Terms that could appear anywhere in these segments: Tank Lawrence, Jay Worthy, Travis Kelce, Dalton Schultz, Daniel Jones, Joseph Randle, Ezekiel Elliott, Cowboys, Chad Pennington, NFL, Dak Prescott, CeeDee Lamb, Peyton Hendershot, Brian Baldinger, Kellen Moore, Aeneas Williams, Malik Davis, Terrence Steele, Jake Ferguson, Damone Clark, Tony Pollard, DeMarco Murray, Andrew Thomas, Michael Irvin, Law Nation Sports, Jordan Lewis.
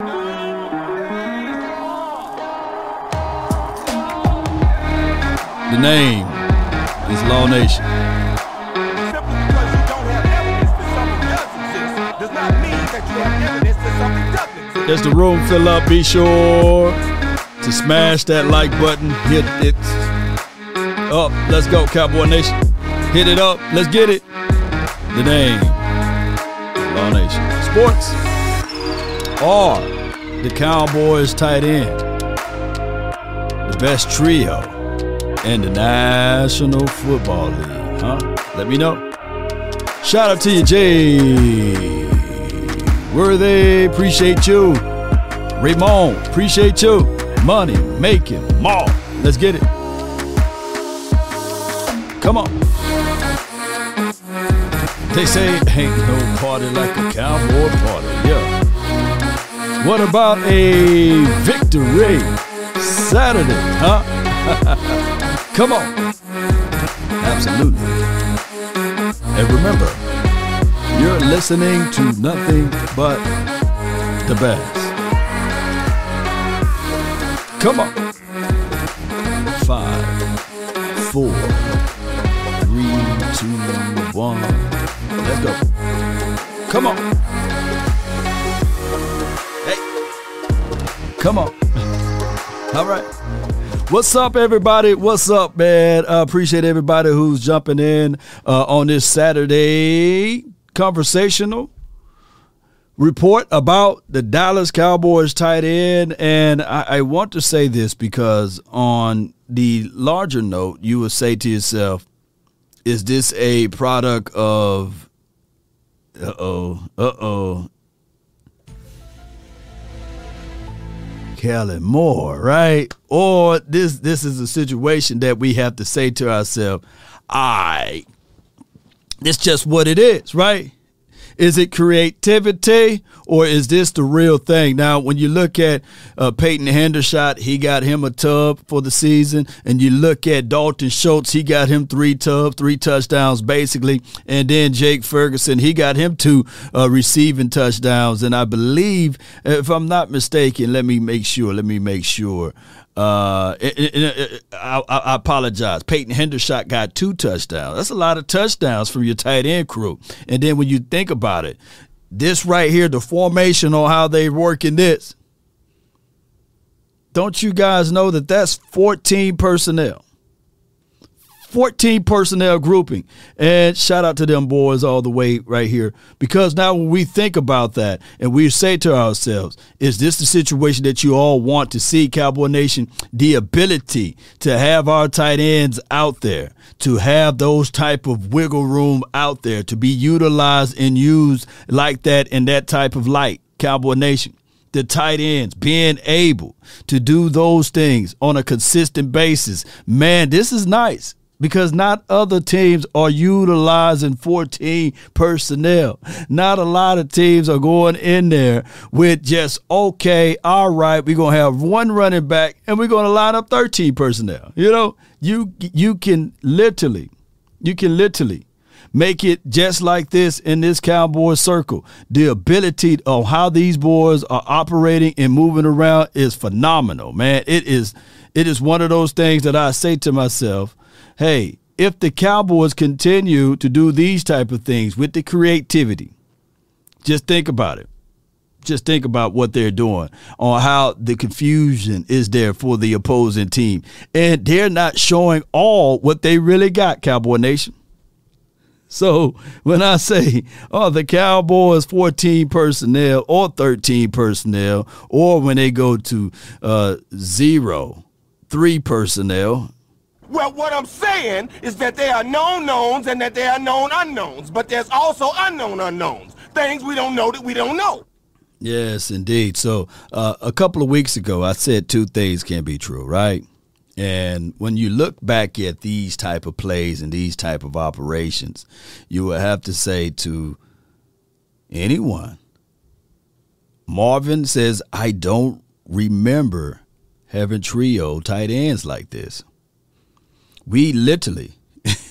The name is Law Nation. Simply because you don't have evidence that something does exist does not mean that you have evidence that something doesn't exist. As the room fill up, be sure to smash that like button. Hit it up. Let's go, Cowboy Nation. Hit it up. Let's get it. The name, Law Nation. Sports are the Cowboys tight end, the best trio and the National Football League, huh? Let me know. Shout out to you, Jay Worthy, appreciate you. Raymond, appreciate you. Money making mall. Let's get it. Come on. They say ain't no party like a cowboy party, yeah. What about a victory Saturday, huh? Come on. Absolutely. And remember, you're listening to nothing but the best. Come on. 5, 4, 3, 2, 1. Let's go. Come on. Hey. Come on. All right. What's up, everybody? What's up, man? I appreciate everybody who's jumping in on this Saturday conversational report about the Dallas Cowboys tight end. And I want to say this because on the larger note, you would say to yourself, is this a product of, Kellen Moore, right? Or this is a situation that we have to say to ourselves, this just what it is, right? Is it creativity or is this the real thing? Now, when you look at Peyton Hendershot, he got him a tub for the season. And you look at Dalton Schultz, he got him 3 tubs, 3 touchdowns, basically. And then Jake Ferguson, he got him 2 receiving touchdowns. And I believe, if I'm not mistaken, let me make sure. I apologize. Peyton Hendershot got 2 touchdowns. That's a lot of touchdowns from your tight end crew. And then when you think about it, this right here, the formation on how they work in this, don't you guys know that that's 14 personnel? 14 personnel grouping. And shout out to them boys all the way right here. Because now when we think about that and we say to ourselves, is this the situation that you all want to see, Cowboy Nation? The ability to have our tight ends out there, to have those type of wiggle room out there, to be utilized and used like that in that type of light, Cowboy Nation. The tight ends being able to do those things on a consistent basis. Man, this is nice. Because not other teams are utilizing 14 personnel. Not a lot of teams are going in there with just, okay, all right, we're going to have 1 running back and we're going to line up 13 personnel. You know, you can literally make it just like this in this Cowboys circle. The ability of how these boys are operating and moving around is phenomenal, man. It is one of those things that I say to myself, hey, if the Cowboys continue to do these type of things with the creativity, just think about it. Just think about what they're doing on how the confusion is there for the opposing team. And they're not showing all what they really got, Cowboy Nation. So when I say, oh, the Cowboys 14 personnel or 13 personnel, or when they go to 0, 3 personnel, well, what I'm saying is that there are known knowns and that there are known unknowns, but there's also unknown unknowns, things we don't know that we don't know. Yes, indeed. So a couple of weeks ago, I said 2 things can be true, right? And when you look back at these type of plays and these type of operations, you will have to say to anyone, Marvin says, I don't remember having trio tight ends like this. We literally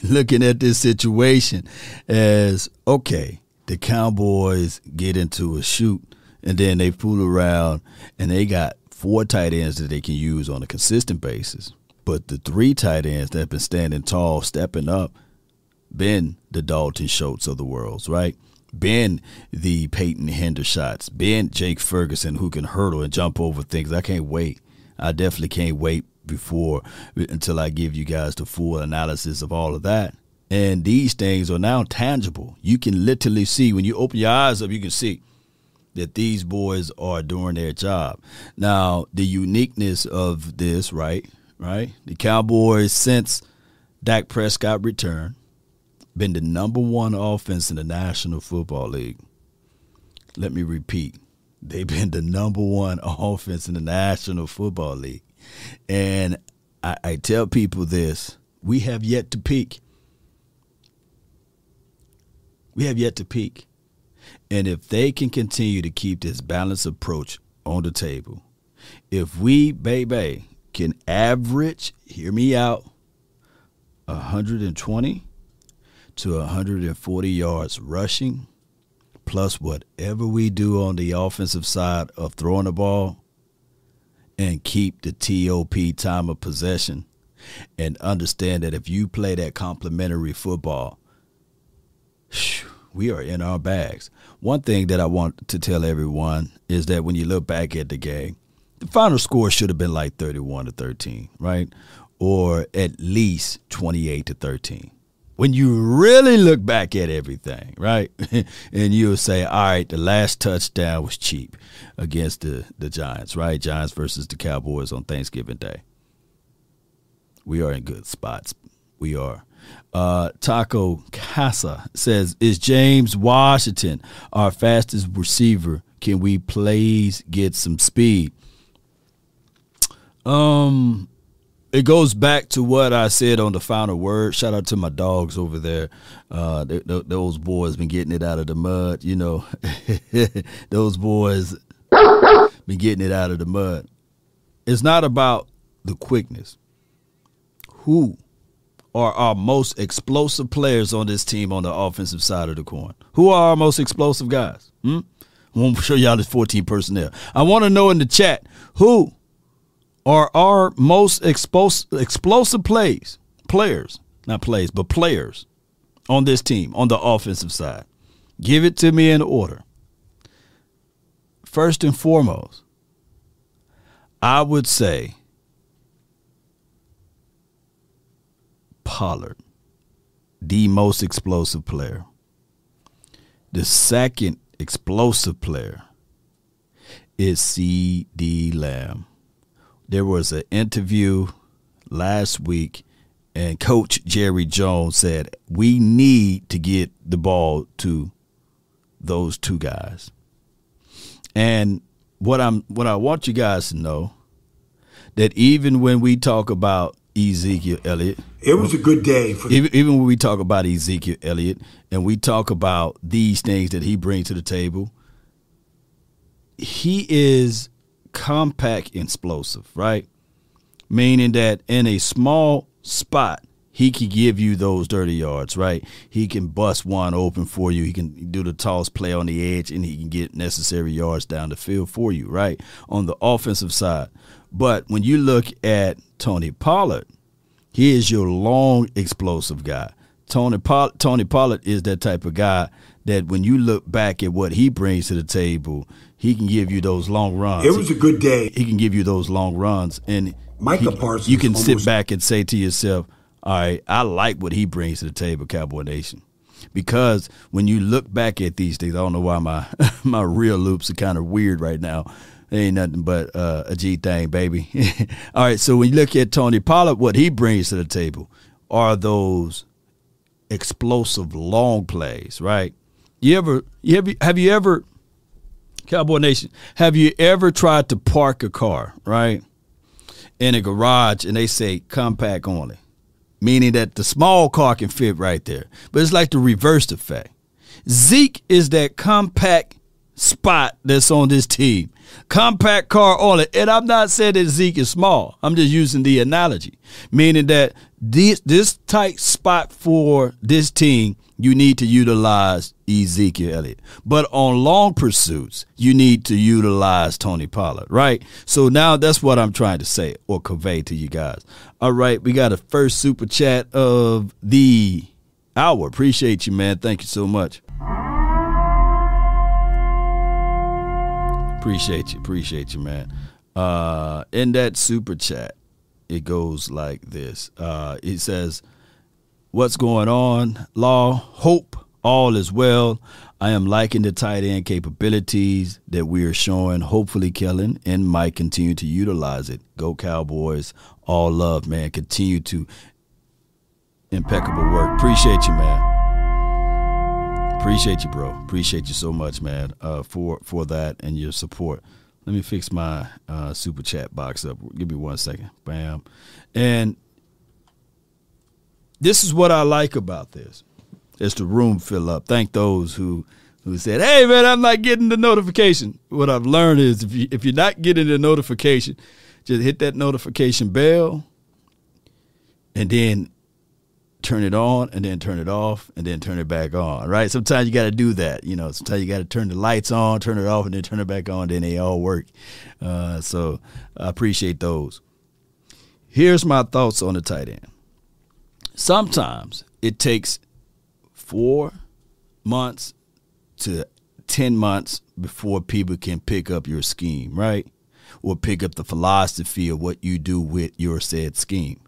looking at this situation as, okay, the Cowboys get into a shoot And then they fool around, and they got 4 tight ends that they can use on a consistent basis. But the 3 tight ends that have been standing tall, stepping up, been the Dalton Schultz of the worlds, right? Been the Peyton Hendershots, been Jake Ferguson, who can hurdle and jump over things. I can't wait. I definitely can't wait until I give you guys the full analysis of all of that. And these things are now tangible. You can literally see, when you open your eyes up, you can see that these boys are doing their job. Now, the uniqueness of this, right? The Cowboys, since Dak Prescott returned, been the number one offense in the National Football League. Let me repeat. They've been the number one offense in the National Football League. And I tell people this. We have yet to peak. We have yet to peak. And if they can continue to keep this balanced approach on the table, if we, baby, can average, hear me out, 120 to 140 yards rushing, plus whatever we do on the offensive side of throwing the ball, and keep the TOP, time of possession, and understand that if you play that complimentary football, we are in our bags. One thing that I want to tell everyone is that when you look back at the game, the final score should have been like 31-13, right? Or at least 28-13. When you really look back at everything, right? And you'll say, all right, the last touchdown was cheap against the Giants, right? Giants versus the Cowboys on Thanksgiving Day. We are in good spots. We are. Taco Casa says, is James Washington our fastest receiver? Can we please get some speed? It goes back to what I said on the final word. Shout out to my dogs over there. Those boys been getting it out of the mud, you know. Those boys been getting it out of the mud. It's not about the quickness. Who are our most explosive players on this team on the offensive side of the coin? Who are our most explosive guys? I want to show y'all this 14 personnel. I want to know in the chat, who are our most explosive players, not plays, but players on this team, on the offensive side? Give it to me in order. First and foremost, I would say Pollard, the most explosive player. The second explosive player is CeeDee Lamb. There was an interview last week, and Coach Jerry Jones said, we need to get the ball to those two guys. And what I want you guys to know, that even when we talk about Ezekiel Elliott, it was a good day for him. Even when we talk about Ezekiel Elliott and we talk about these things that he brings to the table, he is compact and explosive, right? Meaning that in a small spot, he can give you those dirty yards, right? He can bust one open for you. He can do the toss play on the edge, and he can get necessary yards down the field for you, right? On the offensive side. But when you look at Tony Pollard, he is your long, explosive guy. Tony Pollard is that type of guy that when you look back at what he brings to the table, he can give you those long runs. It was a good day. He can give you those long runs. And Micah Parsons, you can sit back and say to yourself, all right, I like what he brings to the table, Cowboy Nation. Because when you look back at these things, I don't know why my real loops are kind of weird right now. They ain't nothing but a G thing, baby. All right, so when you look at Tony Pollard, what he brings to the table are those explosive long plays, right? Have you ever, Cowboy Nation, have you ever tried to park a car, right, in a garage, and they say compact only? Meaning that the small car can fit right there. But it's like the reverse effect. Zeke is that compact spot that's on this team. Compact car only. And I'm not saying that Zeke is small. I'm just using the analogy. Meaning that this tight spot for this team you need to utilize Ezekiel Elliott. But on long pursuits, you need to utilize Tony Pollard, right? So now that's what I'm trying to say or convey to you guys. All right, we got a first super chat of the hour. Appreciate you, man. Thank you so much. Appreciate you, man. In that super chat, it goes like this. It says, "What's going on, Law? Hope all is well. I am liking the tight end capabilities that we are showing. Hopefully, Kellen and Mike continue to utilize it. Go Cowboys. All love, man. Continue to impeccable work." Appreciate you, man. Appreciate you, bro. Appreciate you so much, man, for that and your support. Let me fix my super chat box up. Give me 1 second. Bam. And this is what I like about this. It's the room fill up. Thank those who said, "Hey, man, I'm not getting the notification." What I've learned is if you're not getting the notification, just hit that notification bell and then turn it on and then turn it off and then turn it back on, right? Sometimes you got to do that. You know, sometimes you got to turn the lights on, turn it off, and then turn it back on. Then they all work. So I appreciate those. Here's my thoughts on the tight end. Sometimes it takes 4 months to 10 months before people can pick up your scheme, right? Or pick up the philosophy of what you do with your said scheme.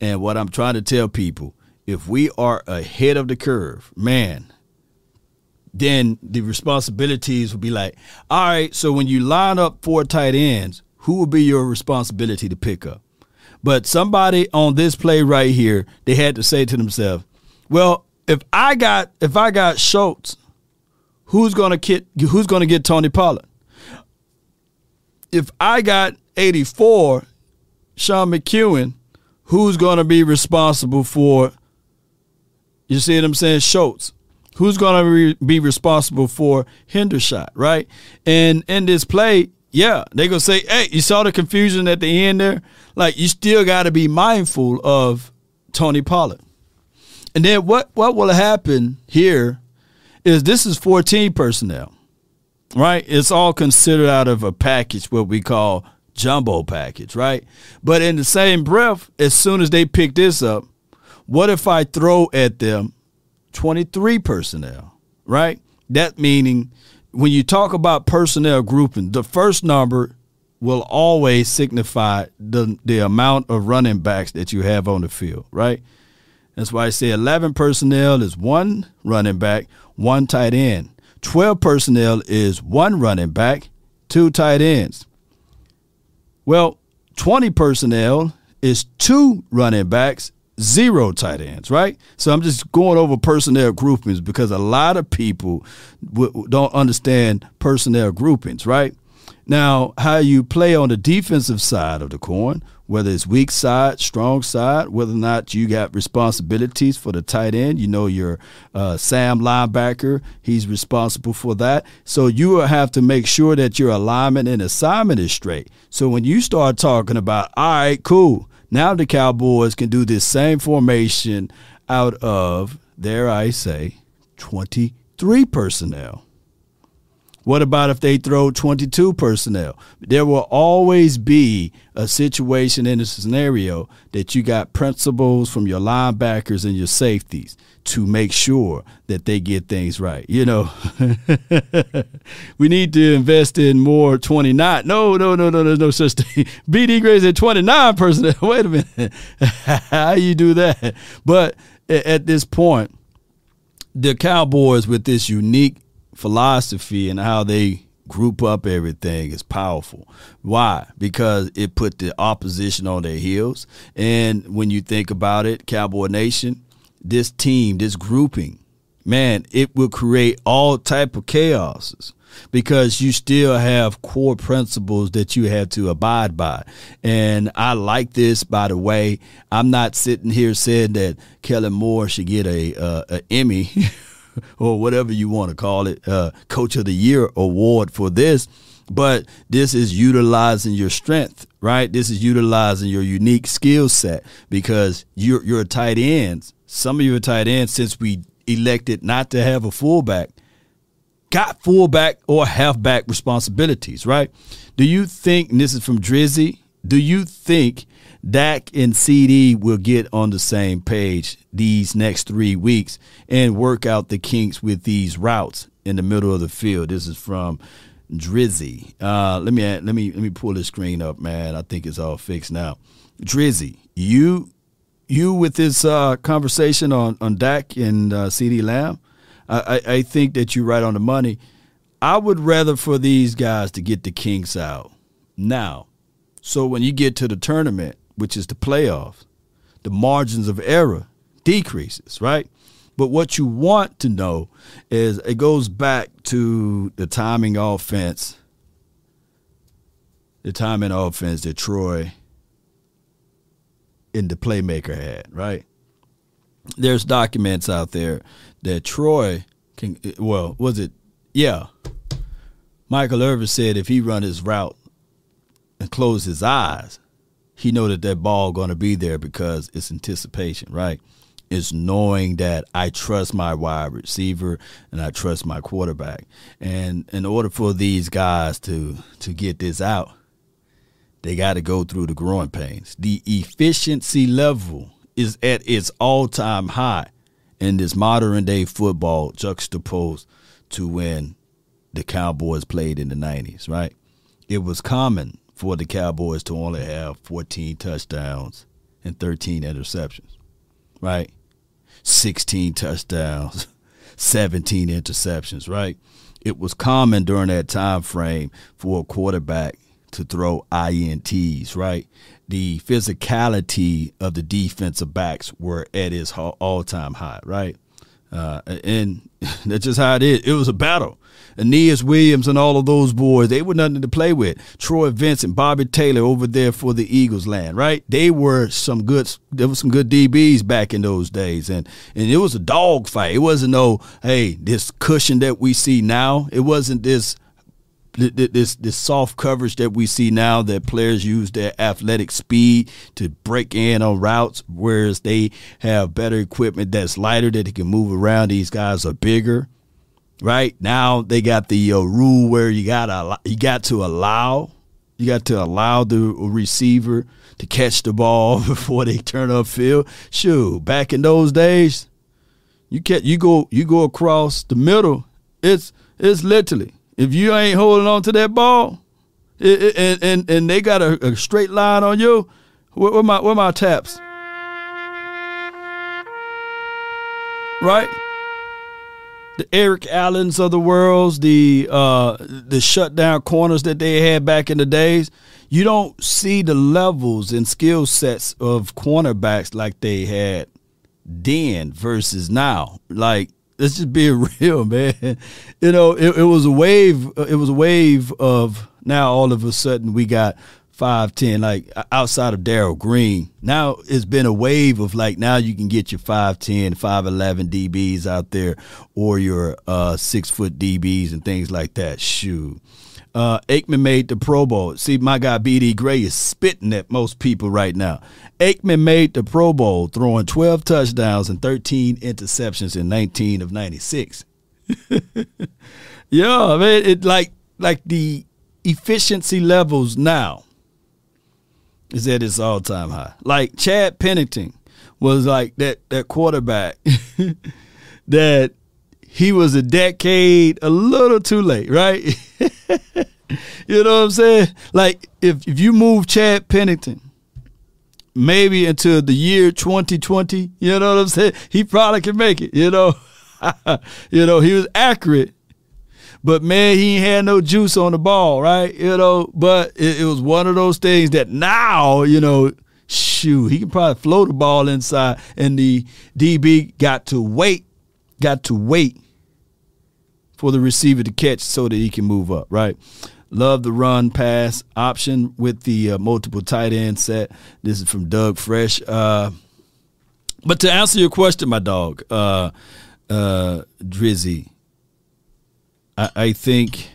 And what I'm trying to tell people, if we are ahead of the curve, man, then the responsibilities will be like, all right, so when you line up 4 tight ends, who will be your responsibility to pick up? But somebody on this play right here, they had to say to themselves, well, if I got Schultz, who's gonna get Tony Pollard? If I got 84, Sean McEwen, who's gonna be responsible for, you see what I'm saying, Schultz? Who's gonna be responsible for Hendershot, right? And in this play, yeah, they're going to say, hey, you saw the confusion at the end there? Like, you still got to be mindful of Tony Pollard. And then what will happen here is this is 14 personnel, right? It's all considered out of a package, what we call jumbo package, right? But in the same breath, as soon as they pick this up, what if I throw at them 23 personnel, right? That meaning, when you talk about personnel grouping, the first number will always signify the amount of running backs that you have on the field, right? That's why I say 11 personnel is 1 running back, 1 tight end. 12 personnel is 1 running back, 2 tight ends. Well, 20 personnel is 2 running backs, 0 tight ends, right? So I'm just going over personnel groupings because a lot of people don't understand personnel groupings, right? Now, how you play on the defensive side of the coin, whether it's weak side, strong side, whether or not you got responsibilities for the tight end, you know, your Sam linebacker, he's responsible for that. So you will have to make sure that your alignment and assignment is straight. So when you start talking about, all right, cool, now the Cowboys can do this same formation out of, dare I say, 23 personnel. What about if they throw 22 personnel? There will always be a situation in a scenario that you got principles from your linebackers and your safeties to make sure that they get things right. You know, we need to invest in more 29. No, there's no such thing. BD grades at 29 personnel. Wait a minute. How you do that? But at this point, the Cowboys with this unique philosophy and how they group up everything is powerful. Why? Because it put the opposition on their heels. And when you think about it, Cowboy Nation, this team, this grouping, man, it will create all type of chaoses because you still have core principles that you have to abide by. And I like this, by the way. I'm not sitting here saying that Kellen Moore should get a Emmy or whatever you want to call it, Coach of the Year award for this. But this is utilizing your strength, right? This is utilizing your unique skill set because your tight ends, some of your tight ends, since we elected not to have a fullback got fullback or halfback responsibilities, right? Do you think, and this is from Drizzy, do you think Dak and CeeDee will get on the same page these next 3 weeks and work out the kinks with these routes in the middle of the field? This is from Drizzy. Let me pull this screen up, man. I think it's all fixed now. Drizzy, you with this conversation on Dak and CeeDee Lamb, I think that you're right on the money. I would rather for these guys to get the kinks out now. So when you get to the tournament, which is the playoffs, the margins of error decreases, right? But what you want to know is it goes back to the timing offense, that Troy and the playmaker had, right? There's documents out there that Troy can, well, was it? Yeah. Michael Irvin said if he run his route and close his eyes, he know that that ball going to be there because it's anticipation, right? It's knowing that I trust my wide receiver and I trust my quarterback. And in order for these guys to get this out, they got to go through the growing pains. The efficiency level is at its all-time high in this modern-day football juxtaposed to when the Cowboys played in the 90s, right? It was common for the Cowboys to only have 14 touchdowns and 13 interceptions, right? 16 touchdowns, 17 interceptions, right? It was common during that time frame for a quarterback to throw INTs, right? The physicality of the defensive backs were at its all-time high, right? And that's just how it is. It was a battle. Aeneas Williams and all of those boys, they were nothing to play with. Troy Vincent, Bobby Taylor over there for the Eagles land, right? There were some good DBs back in those days. And it was a dog fight. It wasn't no, hey, this cushion that we see now. It wasn't this soft coverage that we see now that players use their athletic speed to break in on routes, whereas they have better equipment that's lighter that they can move around. These guys are bigger. Right now they got the rule where you got to allow the receiver to catch the ball before they turn upfield. Shoot, back in those days, you go across the middle. It's literally, if you ain't holding on to that ball, and they got a straight line on you. Where my taps? Right. The Eric Allens of the worlds, the shutdown corners that they had back in the days, you don't see the levels and skill sets of cornerbacks like they had then versus now. Like, let's just be real, man. You know, it was a wave. It was a wave of now. All of a sudden, we got 5'10", like outside of Daryl Green. Now it's been a wave of like now you can get your 5'10", 5'11" DBs out there or your 6-foot DBs and things like that. Shoot. Aikman made the Pro Bowl. See, my guy BD Gray is spitting at most people right now. Aikman made the Pro Bowl throwing 12 touchdowns and 13 interceptions in 19 of 96. Yeah, man, it like the efficiency levels now is at its all-time high. Like, Chad Pennington was like that quarterback that he was a decade a little too late, right? You know what I'm saying? Like, if you move Chad Pennington maybe into the year 2020, you know what I'm saying? He probably can make it, you know? You know, he was accurate. But, man, he ain't had no juice on the ball, right? You know, but it was one of those things that now, you know, shoot, he can probably float the ball inside. And the DB got to wait for the receiver to catch so that he can move up, right? Love the run pass option with the multiple tight end set. This is from Doug Fresh. But to answer your question, my dog, Drizzy, I think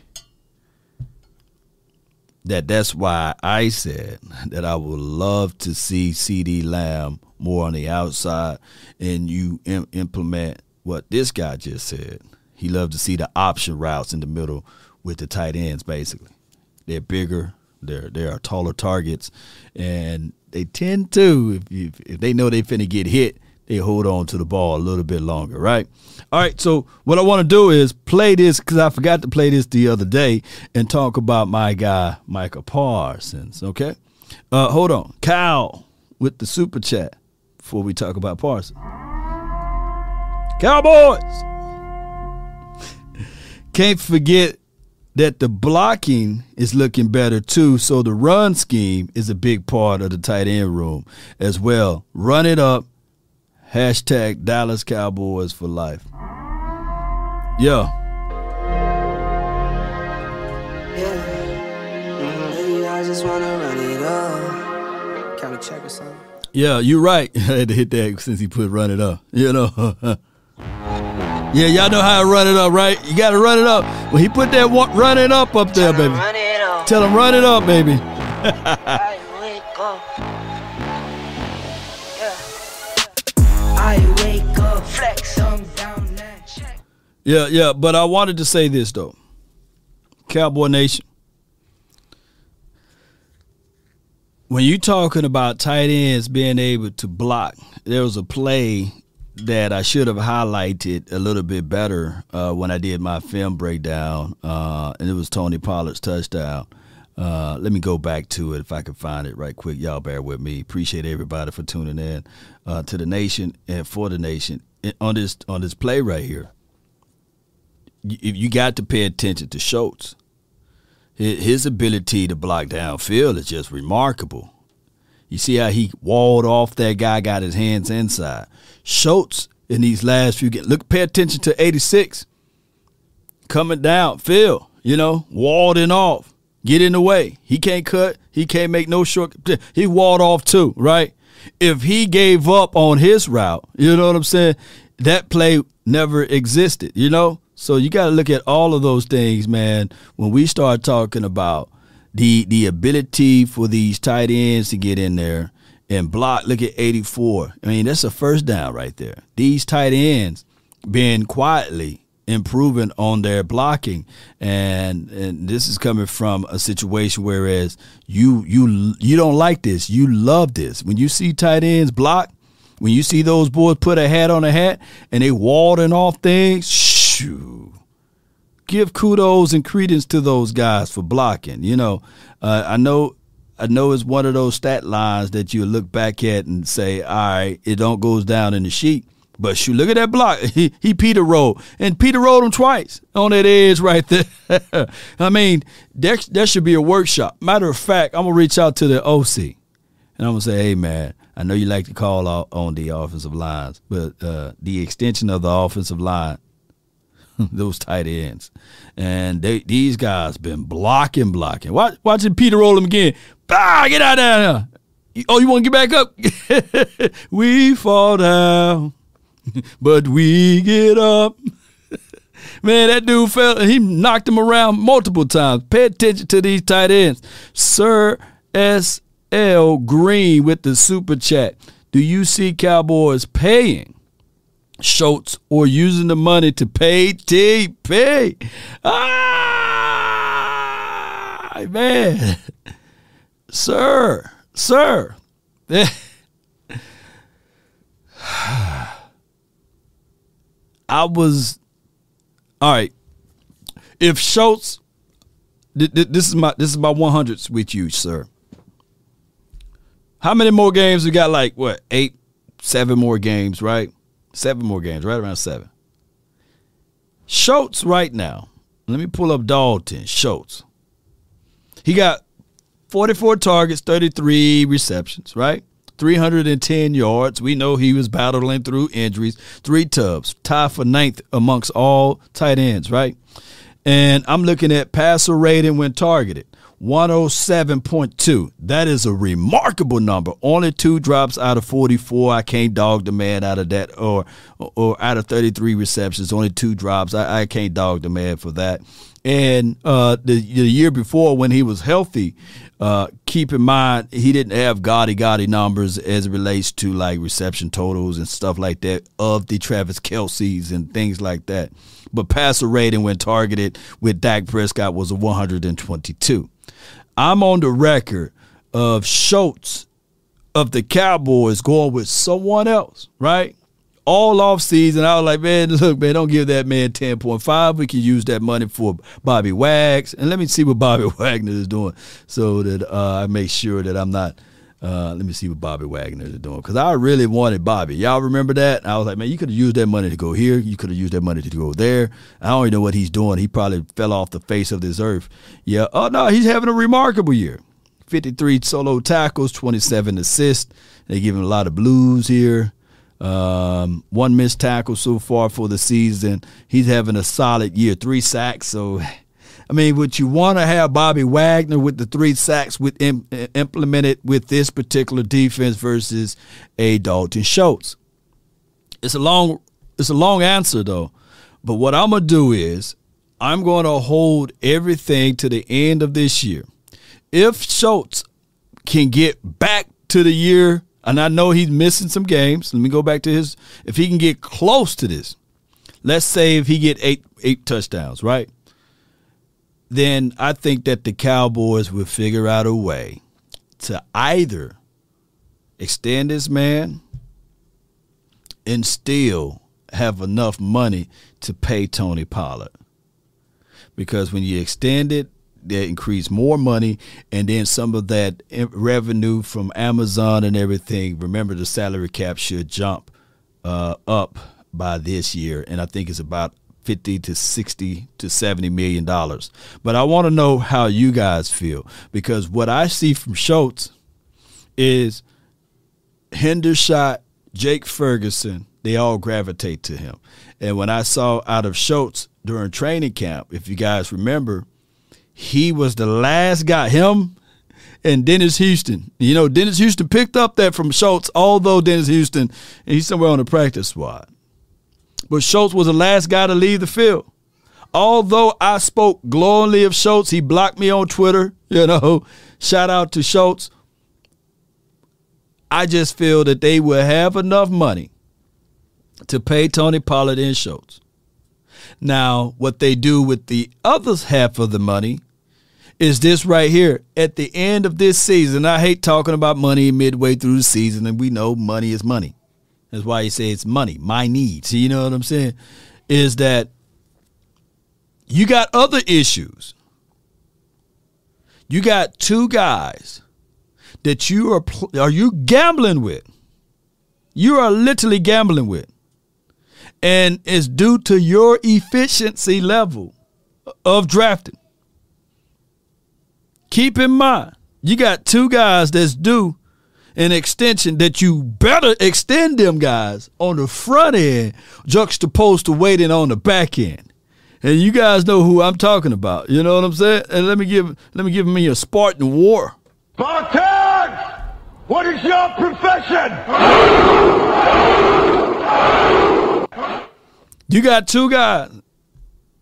that that's why I said that I would love to see CeeDee Lamb more on the outside and you implement what this guy just said. He loved to see the option routes in the middle with the tight ends, basically. They're bigger. They are taller targets. And they tend to, if they know they finna get hit, they hold on to the ball a little bit longer, right? All right, so what I want to do is play this, because I forgot to play this the other day, and talk about my guy, Micah Parsons, okay? Hold on. Kyle with the super chat before we talk about Parsons. Cowboys! Can't forget that the blocking is looking better too, so the run scheme is a big part of the tight end room as well. Run it up. Hashtag Dallas Cowboys for life. Yeah. I just want to run it up. Can we check or something? Yeah, you're right. I had to hit that since he put run it up. You know. Yeah, y'all know how to run it up, right? You got to run it up. Well, he put that run it up there, baby. Run it up. Tell him run it up, baby. Yeah, but I wanted to say this, though. Cowboy Nation, when you're talking about tight ends being able to block, there was a play that I should have highlighted a little bit better when I did my film breakdown, and it was Tony Pollard's touchdown. Let me go back to it if I can find it right quick. Y'all bear with me. Appreciate everybody for tuning in to the nation and for the nation. And on this play right here, you got to pay attention to Schultz. His ability to block downfield is just remarkable. You see how he walled off that guy, got his hands inside. Schultz in these last few games, look, pay attention to 86. Coming downfield, walled in off. Get in the way. He can't cut. He can't make no short. He walled off too, right? If he gave up on his route, you know what I'm saying? That play never existed, So you got to look at all of those things, man, when we start talking about the ability for these tight ends to get in there and block. Look at 84. I mean, that's a first down right there. These tight ends being quietly improving on their blocking, and this is coming from a situation whereas you don't like this, you love this. When you see tight ends block, when you see those boys put a hat on a hat and they walling off things, shoo, give kudos and credence to those guys for blocking. I know it's one of those stat lines that you look back at and say, all right, it don't goes down in the sheet. But shoot, look at that block. He Peter rolled. And Peter rolled him twice on that edge right there. I mean, that should be a workshop. Matter of fact, I'm going to reach out to the OC. And I'm going to say, hey, man, I know you like to call out on the offensive lines. But the extension of the offensive line, those tight ends. And these guys been blocking. Watching Peter roll him again. Bah, get out of there. Oh, you want to get back up? We fall down, but we get up. Man, that dude fell. He knocked him around multiple times. Pay attention to these tight ends. Sir S.L. Green with the super chat. Do you see Cowboys paying Schultz or using the money to pay TP? Ah, man. Sir. All right. If Schultz, this is my 100s with you, sir. How many more games we got? Like what? 7 more games, right? 7 more games, right around 7. Schultz right now. Let me pull up Dalton Schultz. He got 44 targets, 33 receptions, right? 310 yards. We know he was battling through injuries. 3 tubs. Tied for 9th amongst all tight ends, right? And I'm looking at passer rating when targeted. 107.2. That is a remarkable number. Only 2 drops out of 44. I can't dog the man out of that. Or out of 33 receptions, only 2 drops. I can't dog the man for that. And the year before, when he was healthy, keep in mind he didn't have gaudy numbers as it relates to like reception totals and stuff like that of the Travis Kelce's and things like that. But passer rating when targeted with Dak Prescott was a 122. I'm on the record of Schultz of the Cowboys going with someone else, right? All offseason, I was like, man, look, man, don't give that man 10.5. We can use that money for Bobby Wags. And let me see what Bobby Wagner is doing so that I make sure that I'm not let me see what Bobby Wagner is doing. Because I really wanted Bobby. Y'all remember that? I was like, man, you could have used that money to go here. You could have used that money to go there. I don't even know what he's doing. He probably fell off the face of this earth. Yeah. Oh, no, he's having a remarkable year. 53 solo tackles, 27 assists. They give him a lot of blues here. One missed tackle so far for the season. He's having a solid year, 3 sacks. So, I mean, would you want to have Bobby Wagner with the 3 sacks with implemented with this particular defense versus a Dalton Schultz? It's a long answer though. But what I'm gonna do is I'm going to hold everything to the end of this year. If Schultz can get back to the year. And I know he's missing some games. Let me go back to his. If he can get close to this, let's say if he get eight touchdowns, right? Then I think that the Cowboys will figure out a way to either extend this man and still have enough money to pay Tony Pollard. Because when you extend it, they increase more money, and then some of that revenue from Amazon and everything. Remember, the salary cap should jump up by this year, and I think it's about $50 to $60 to $70 million. But I want to know how you guys feel, because what I see from Schultz is Hendershot, Jake Ferguson, they all gravitate to him. And when I saw out of Schultz during training camp, if you guys remember, he was the last guy, him and Dennis Houston. You know, Dennis Houston picked up that from Schultz, although Dennis Houston, he's somewhere on the practice squad. But Schultz was the last guy to leave the field. Although I spoke glowingly of Schultz, he blocked me on Twitter, you know. Shout out to Schultz. I just feel that they will have enough money to pay Tony Pollard and Schultz. Now, what they do with the other half of the money is this right here. At the end of this season, I hate talking about money midway through the season, and we know money is money. That's why you say it's money, my needs. You know what I'm saying? Is that you got other issues. You got two guys that you are you gambling with. You are literally gambling with. And it's due to your efficiency level of drafting. Keep in mind, you got two guys that's due an extension that you better extend them guys on the front end, juxtaposed to waiting on the back end. And you guys know who I'm talking about. You know what I'm saying? And let me give me a Spartan war. Spartan! What is your profession? You got two guys.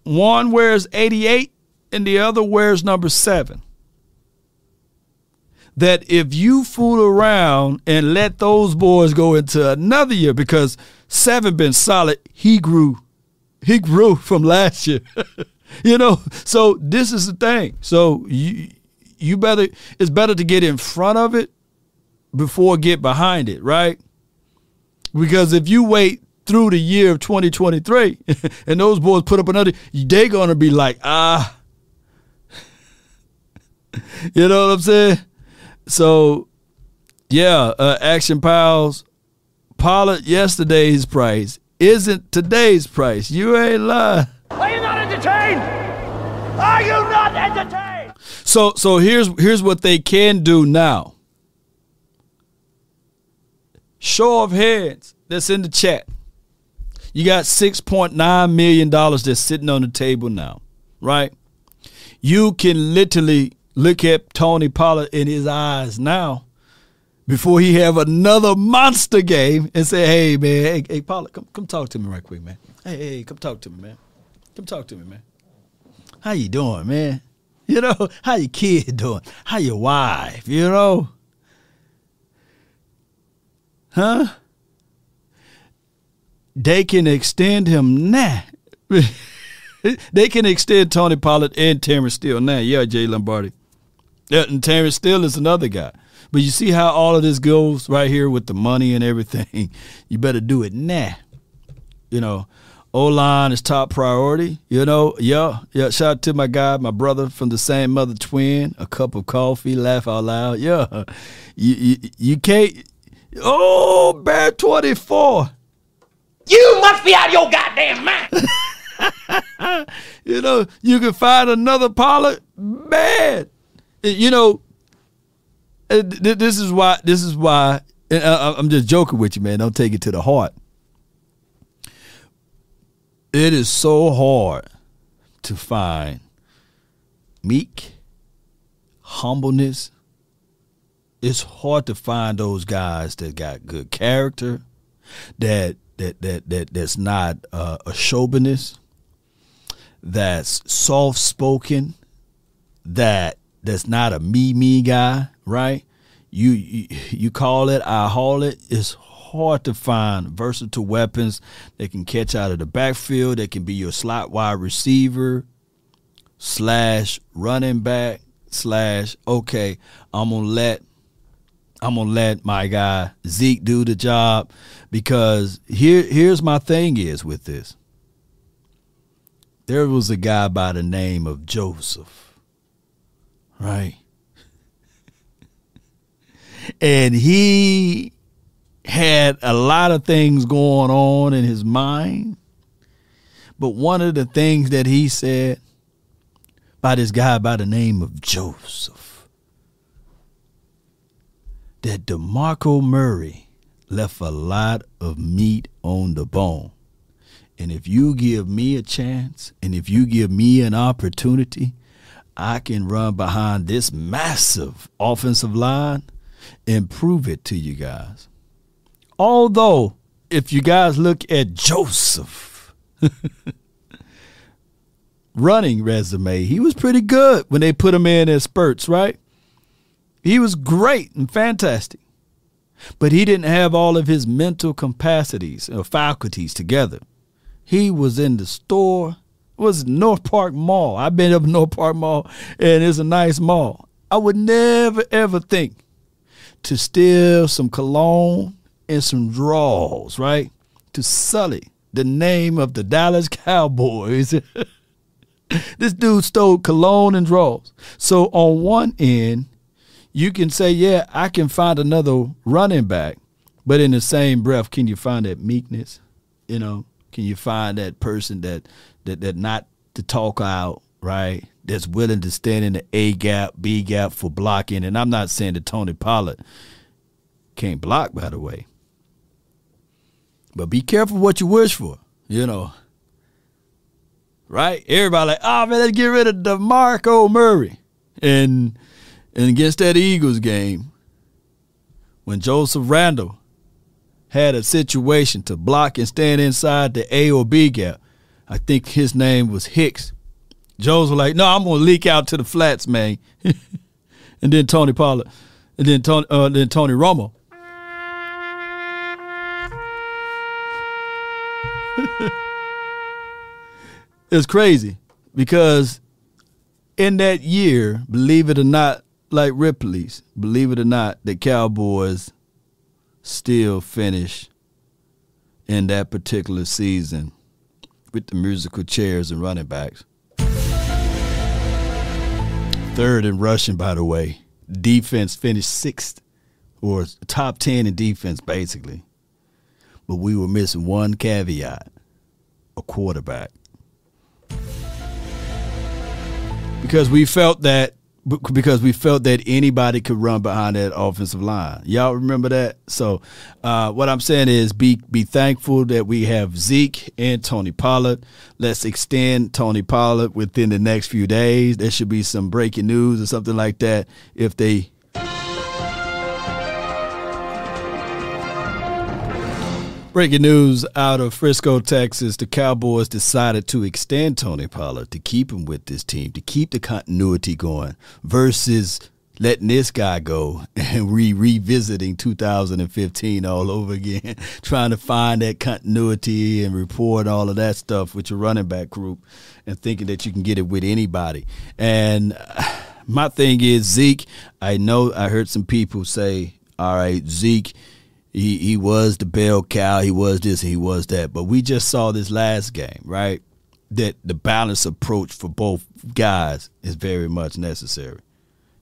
One wears 88 and the other wears number 7. That if you fool around and let those boys go into another year, because 7 been solid, he grew from last year. You know, so this is the thing. So you better, it's better to get in front of it before get behind it, right? Because if you wait through the year of 2023, and those boys put up another, they're going to be like, ah. You know what I'm saying? So, yeah, Action Piles, Pollard yesterday's price isn't today's price. You ain't lying. Are you not entertained? Are you not entertained? So here's what they can do now. Show of hands that's in the chat. You got $6.9 million that's sitting on the table now, right? You can literally look at Tony Pollard in his eyes now before he have another monster game and say, hey, man, hey Pollard, come talk to me right quick, man. Hey, come talk to me, man. How you doing, man? You know, how your kid doing? How your wife, you know? Huh? They can extend him now. They can extend Tony Pollard and Terrence Steele now. Yeah, Jay Lombardi. And Terrence Steele is another guy. But you see how all of this goes right here with the money and everything. You better do it now. You know, O-line is top priority. You know, yeah. Shout out to my guy, my brother from the same mother twin. A cup of coffee, laugh out loud. Yeah, you can't. Oh, Bear 24. You must be out of your goddamn mind. You know, you can find another Pollard. Man, you know, this is why, and I'm just joking with you, man. Don't take it to the heart. It is so hard to find meek, humbleness. It's hard to find those guys that got good character, that's not a chauvinist, that's soft spoken, that's not a me guy, right? You call it, I haul it. It's hard to find versatile weapons that can catch out of the backfield, that can be your slot wide receiver / running back / okay, I'm gonna let my guy Zeke do the job, because here's my thing is with this. There was a guy by the name of Joseph, right? And he had a lot of things going on in his mind. But one of the things that he said by this guy by the name of Joseph, that DeMarco Murray left a lot of meat on the bone. And if you give me a chance, and if you give me an opportunity, I can run behind this massive offensive line and prove it to you guys. Although, if you guys look at Joseph, running resume, he was pretty good when they put him in as spurts, right? He was great and fantastic, but he didn't have all of his mental capacities or faculties together. He was in the store. It was North Park Mall. I've been up in North Park Mall, and it's a nice mall. I would never, ever think to steal some cologne and some draws, right, to sully the name of the Dallas Cowboys. This dude stole cologne and draws. So on one end, you can say, yeah, I can find another running back, but in the same breath, can you find that meekness? You know, can you find that person that not to talk out, right? That's willing to stand in the A gap, B gap for blocking. And I'm not saying that Tony Pollard can't block, by the way. But be careful what you wish for, you know. Right? Everybody like, oh man, let's get rid of DeMarco Murray. And against that Eagles game, when Joseph Randle had a situation to block and stand inside the A or B gap, I think his name was Hicks. Joseph was like, no, I'm going to leak out to the flats, man. And then Tony Pollard, and then Tony Romo. It's crazy because in that year, believe it or not, like Ripley's, believe it or not, the Cowboys still finish in that particular season with the musical chairs and running backs. Third in rushing, by the way. Defense finished 6th, or top 10 in defense, basically. But we were missing one caveat, a quarterback. Because we felt that anybody could run behind that offensive line. Y'all remember that? So what I'm saying is be thankful that we have Zeke and Tony Pollard. Let's extend Tony Pollard within the next few days. There should be some breaking news or something like that if they Breaking news out of Frisco, Texas. The Cowboys decided to extend Tony Pollard, to keep him with this team, to keep the continuity going, versus letting this guy go and revisiting 2015 all over again, trying to find that continuity and report all of that stuff with your running back group and thinking that you can get it with anybody. And my thing is, Zeke, I know I heard some people say, all right, Zeke, he was the bell cow, he was this, he was that. But we just saw this last game, right, that the balanced approach for both guys is very much necessary.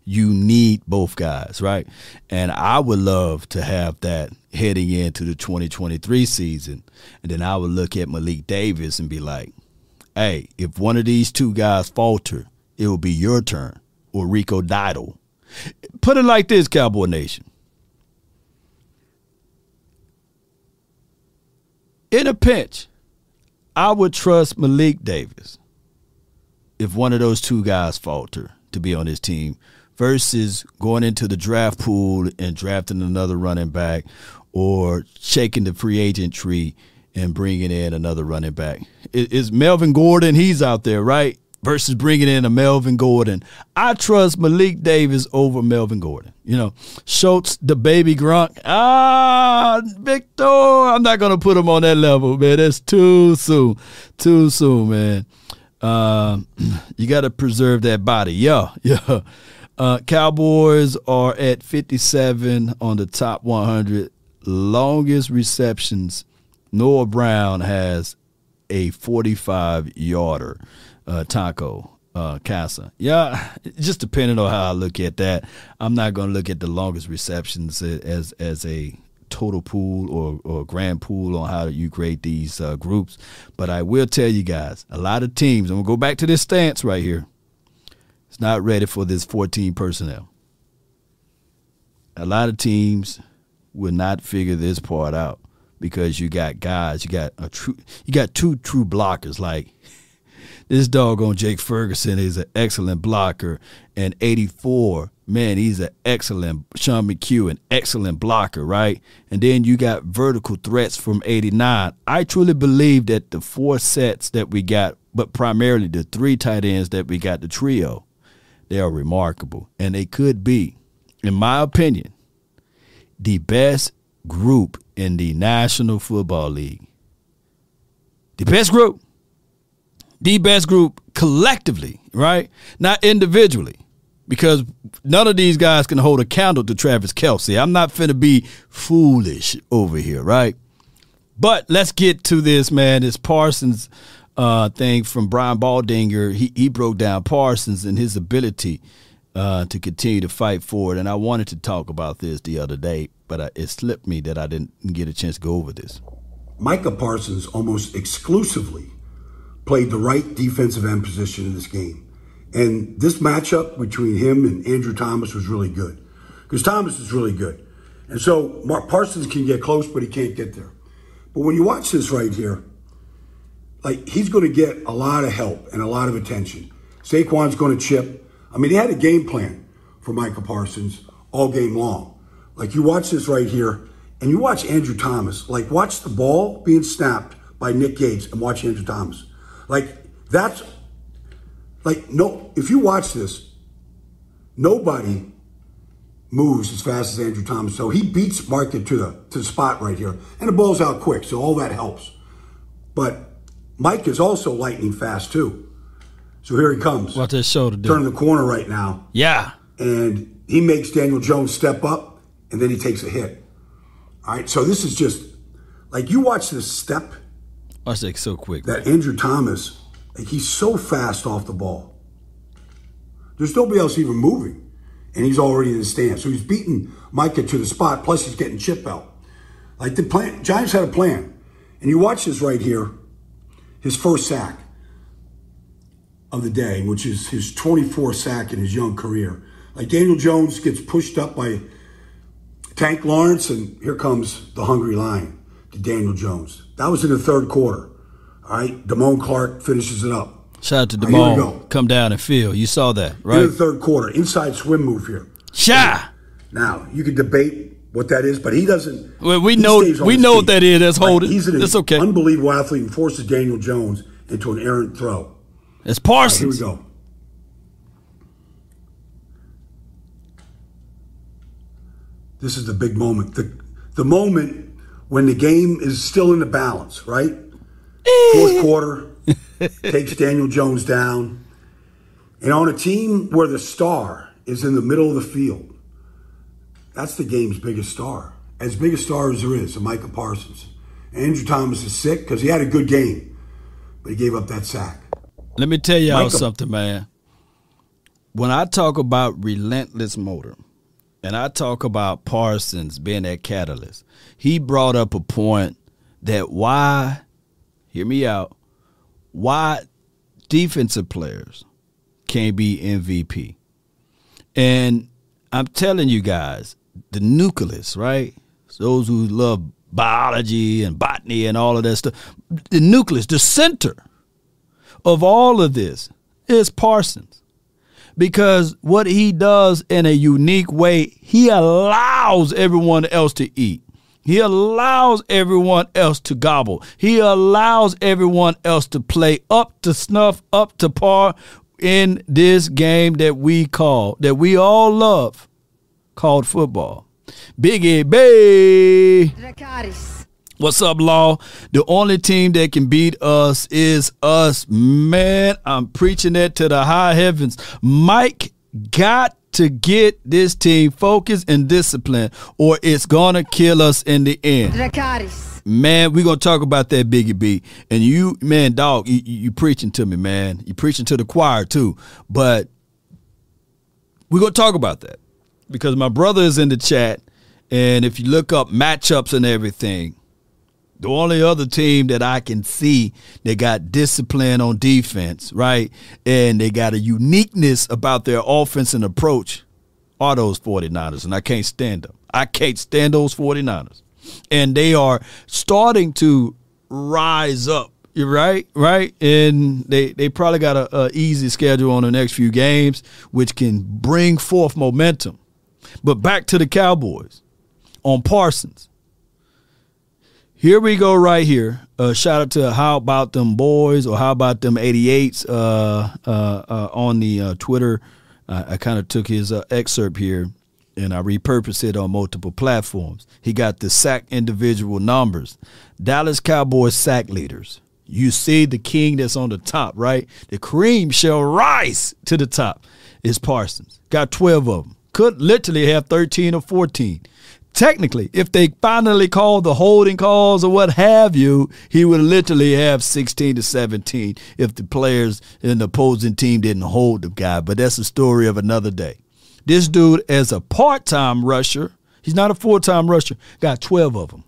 You need both guys, right? And I would love to have that heading into the 2023 season. And then I would look at Malik Davis and be like, hey, if one of these two guys falter, it will be your turn, or Rico Dowdle. Put it like this, Cowboy Nation. In a pinch, I would trust Malik Davis if one of those two guys falter to be on his team, versus going into the draft pool and drafting another running back, or shaking the free agent tree and bringing in another running back. Is Melvin Gordon, he's out there, right? Versus bringing in a Melvin Gordon. I trust Malik Davis over Melvin Gordon. You know, Schultz, the baby Gronk. Ah, Victor, I'm not going to put him on that level, man. That's too soon. Too soon, man. You got to preserve that body. Yeah. Cowboys are at 57 on the top 100 longest receptions. Noah Brown has a 45-yarder, Taco Casa. Yeah, just depending on how I look at that. I'm not going to look at the longest receptions as a total pool or grand pool on how you grade these groups. But I will tell you guys, a lot of teams, I'm going to go back to this stance right here, it's not ready for this 14 personnel. A lot of teams will not figure this part out because you got guys, you got two true blockers. Like this doggone Jake Ferguson is an excellent blocker, and 84, man, he's an excellent Sean McEwen, excellent blocker, right? And then you got vertical threats from 89. I truly believe that the four sets that we got, but primarily the three tight ends that we got, the trio, they are remarkable, and they could be, in my opinion, the best group in the National Football League. The best group collectively, right? Not individually, because none of these guys can hold a candle to Travis Kelce. I'm not finna be foolish over here, right? But let's get to this, man. This Parsons thing from Brian Baldinger, he broke down Parsons and his ability to continue to fight for it. And I wanted to talk about this the other day, but it slipped me that I didn't get a chance to go over this. Micah Parsons almost exclusively played the right defensive end position in this game. And this matchup between him and Andrew Thomas was really good, because Thomas is really good. And so Parsons can get close, but he can't get there. But when you watch this right here, like, he's going to get a lot of help and a lot of attention. Saquon's going to chip. I mean, he had a game plan for Micah Parsons all game long. Like, you watch this right here, and you watch Andrew Thomas. Like, watch the ball being snapped by Nick Gates and watch Andrew Thomas. Like, that's – like, no – if you watch this, nobody moves as fast as Andrew Thomas. So he beats Micah to the spot right here. And the ball's out quick, so all that helps. But – Mike is also lightning fast, too. So here he comes. Watch that shoulder, dude. Turning the corner right now. Yeah. And he makes Daniel Jones step up, and then he takes a hit. All right, so this is just, like, you watch this step. Watch that so quick. That Andrew Thomas, like, he's so fast off the ball. There's nobody else even moving, and he's already in the stance. So he's beating Micah to the spot, plus he's getting chip out. Like, the plan, Giants had a plan. And you watch this right here. His first sack of the day, which is his 24th sack in his young career. Like, Daniel Jones gets pushed up by Tank Lawrence, and here comes the hungry lion to Daniel Jones. That was in the third quarter. All right, Damone Clark finishes it up. Shout out to Damone. Right, come down and field. You saw that, right? In the third quarter, inside swim move here. Sha. Now, you could debate what that is, but he doesn't. Well, we know what that is. That's holding. Right. He's an unbelievable athlete and forces Daniel Jones into an errant throw. It's Parsons. Right, here we go. This is the big moment. The moment when the game is still in the balance, right? Fourth quarter, takes Daniel Jones down. And on a team where the star is in the middle of the field, that's the game's biggest star. As big a star as there is, Micah Parsons. Andrew Thomas is sick because he had a good game, but he gave up that sack. Let me tell y'all something, man. When I talk about relentless motor, and I talk about Parsons being that catalyst, he brought up a point that why, hear me out, why defensive players can't be MVP. And I'm telling you guys, the nucleus, right? Those who love biology and botany and all of that stuff, the nucleus, the center of all of this is Parsons. Because what he does in a unique way, he allows everyone else to eat. He allows everyone else to gobble. He allows everyone else to play up to snuff, up to par in this game that we all love, called football. Biggie Bay. What's up, Law? The only team that can beat us is us. Man, I'm preaching that to the high heavens. Mike got to get this team focused and disciplined, or it's going to kill us in the end. Man, we're going to talk about that, Biggie B. And you, man, dog, you preaching to me, man. You preaching to the choir, too. But we're going to talk about that because my brother is in the chat, and if you look up matchups and everything, the only other team that I can see that got discipline on defense, right, and they got a uniqueness about their offense and approach are those 49ers, and I can't stand them. I can't stand those 49ers. And they are starting to rise up, right? Right? And they probably got an easy schedule on the next few games, which can bring forth momentum. But back to the Cowboys on Parsons. Here we go right here. Shout out to How About Them Boys or How About Them 88s on the Twitter. I kind of took his excerpt here, and I repurposed it on multiple platforms. He got the sack individual numbers. Dallas Cowboys sack leaders. You see the king that's on the top, right? The cream shall rise to the top is Parsons. Got 12 of them. Could literally have 13 or 14. Technically, if they finally called the holding calls or what have you, he would literally have 16 to 17 if the players in the opposing team didn't hold the guy. But that's the story of another day. This dude, as a part-time rusher, he's not a full-time rusher, got 12 of them.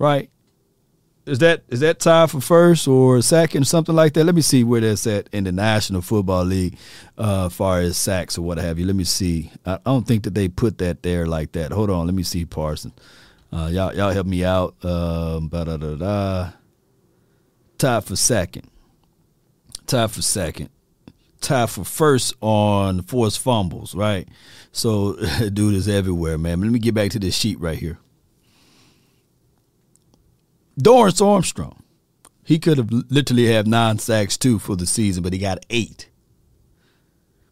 Right? Is that tied for first or second or something like that? Let me see where that's at in the National Football League as far as sacks or what have you. Let me see. I don't think that they put that there like that. Hold on. Let me see, Parsons. Y'all help me out. Tied for second. Tied for first on forced fumbles, right? So, dude is everywhere, man. Let me get back to this sheet right here. Dorance Armstrong, he could have literally had 9 sacks too for the season, but he got 8.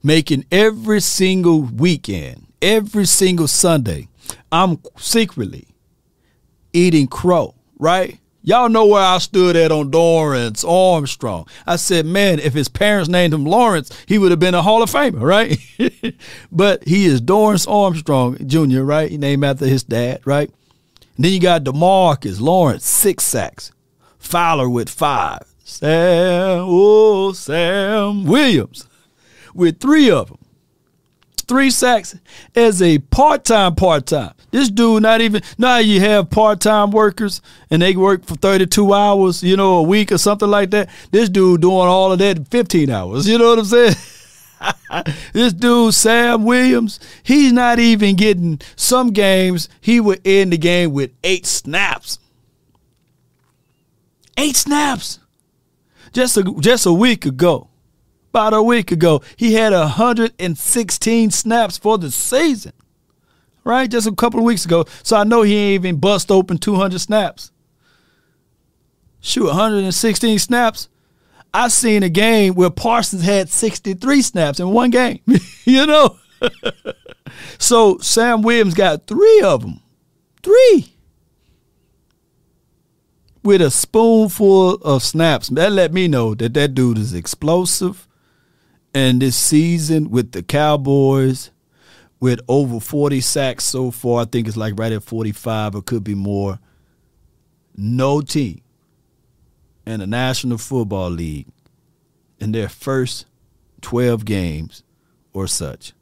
Making every single weekend, every single Sunday, I'm secretly eating crow, right? Y'all know where I stood at on Dorance Armstrong. I said, man, if his parents named him Lawrence, he would have been a Hall of Famer, right? But he is Dorance Armstrong Jr., right? He named after his dad, right? Then you got DeMarcus Lawrence, 6 sacks. Fowler with 5. Sam Williams with 3 of them. 3 sacks as a part-time. This dude now you have part-time workers and they work for 32 hours, a week or something like that. This dude doing all of that in 15 hours. You know what I'm saying? This dude, Sam Williams, he's not even getting some games. He would end the game with 8 snaps. 8 snaps. Just a week ago, about a week ago, he had 116 snaps for the season, right? Just a couple of weeks ago. So I know he ain't even bust open 200 snaps. Shoot, 116 snaps. I seen a game where Parsons had 63 snaps in one game, you know. So Sam Williams got three of them. Three. With a spoonful of snaps. That let me know that that dude is explosive. And this season with the Cowboys, with over 40 sacks so far, I think it's like right at 45 or could be more. No team in the National Football League in their first 12 games or such,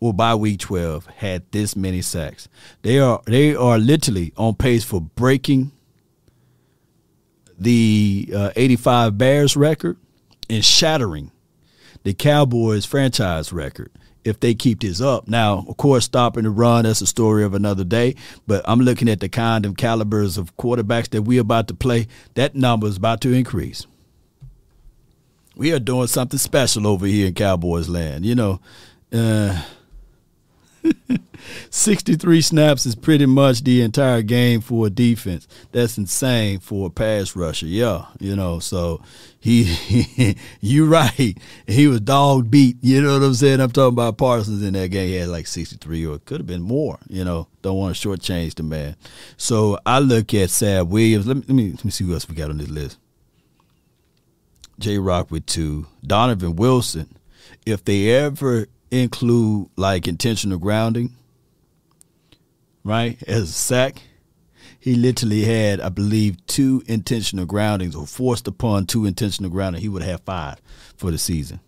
well, by week 12, had this many sacks. They are literally on pace for breaking the 85 Bears record and shattering the Cowboys franchise record if they keep this up. Now, of course, stopping the run, that's a story of another day, but I'm looking at the kind of calibers of quarterbacks that we're about to play. That number is about to increase. We are doing something special over here in Cowboys land. You know, 63 snaps is pretty much the entire game for a defense. That's insane for a pass rusher. Yeah, you know, so he you're right. He was dog beat. You know what I'm saying? I'm talking about Parsons in that game. He had like 63 or it could have been more, you know. Don't want to shortchange the man. So I look at Sam Williams. Let me see who else we got on this list. J-Rock with 2. Donovan Wilson, if they ever include like intentional grounding, right, as a sack, he literally had, I believe, 2 intentional groundings or forced upon 2 intentional groundings. He would have 5 for the season,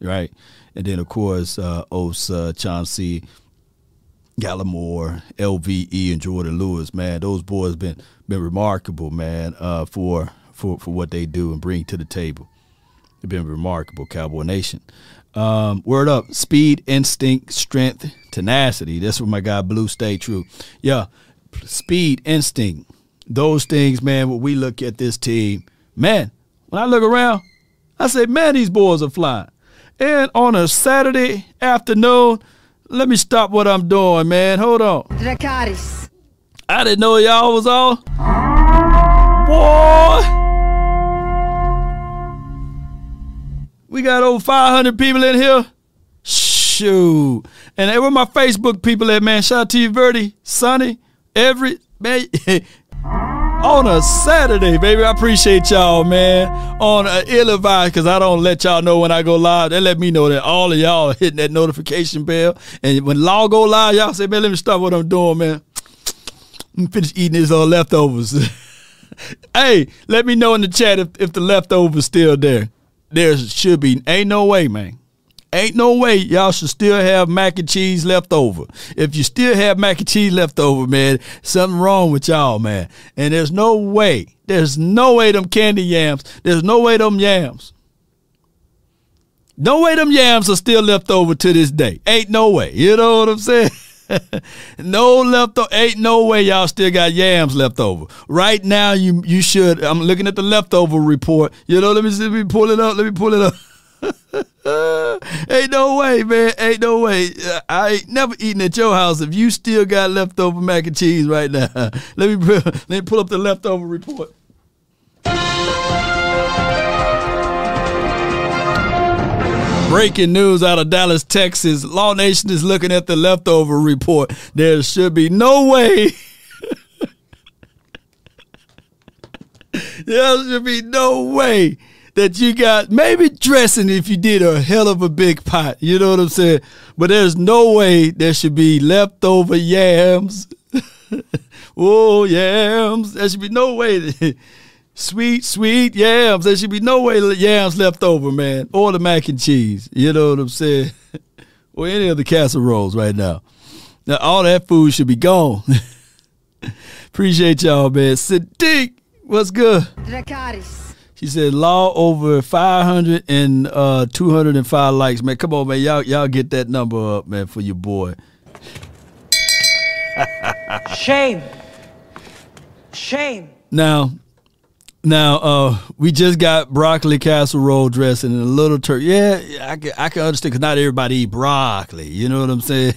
right? And then, of course, Osa, Chauncey, Gallimore, LVE, and Jordan Lewis, man, those boys been remarkable, man, for what they do and bring to the table. They've been remarkable, Cowboy Nation. Word up, speed, instinct, strength, tenacity. That's what my guy Blue stay true. Yeah, speed, instinct, those things, man, when we look at this team, man, when I look around, I say, man, these boys are flying. And on a Saturday afternoon, let me stop what I'm doing, man. Hold on. Dracarys. I didn't know y'all was all. Boy. We got over 500 people in here. Shoot. And they were my Facebook people at, man. Shout out to you, Verdi, Sonny, Everett, man. On a Saturday, baby. I appreciate y'all, man. On an ill-advised, because I don't let y'all know when I go live. They let me know that all of y'all are hitting that notification bell. And when Law go live, y'all say, man, let me stop what I'm doing, man. I'm finished eating these old leftovers. Hey, let me know in the chat if the leftovers still there. There should be, ain't no way, man. Ain't no way y'all should still have mac and cheese left over. If you still have mac and cheese left over, man, something wrong with y'all, man. And there's no way them candy yams, no way them yams are still left over to this day. Ain't no way. You know what I'm saying? No leftover. Ain't no way y'all still got yams left over. Right now, you should. I'm looking at the leftover report. You know, let me pull it up. Ain't no way, man. Ain't no way. I ain't never eating at your house if you still got leftover mac and cheese right now. Let me pull up the leftover report. Breaking news out of Dallas, Texas. Law Nation is looking at the leftover report. There should be no way. There should be no way that you got maybe dressing if you did a hell of a big pot. You know what I'm saying? But there's no way there should be leftover yams. Oh, yams. There should be no way that Sweet yams. There should be no way yams left over, man. Or the mac and cheese. You know what I'm saying? Or any of the casseroles right now. Now, all that food should be gone. Appreciate y'all, man. Sadiq, what's good? Dracarys. She said, Law over 500 and 205 likes. Man, come on, man. Y'all get that number up, man, for your boy. Shame. Now... Now, we just got broccoli casserole dressing and a little turkey. Yeah, I can understand because not everybody eat broccoli. You know what I'm saying?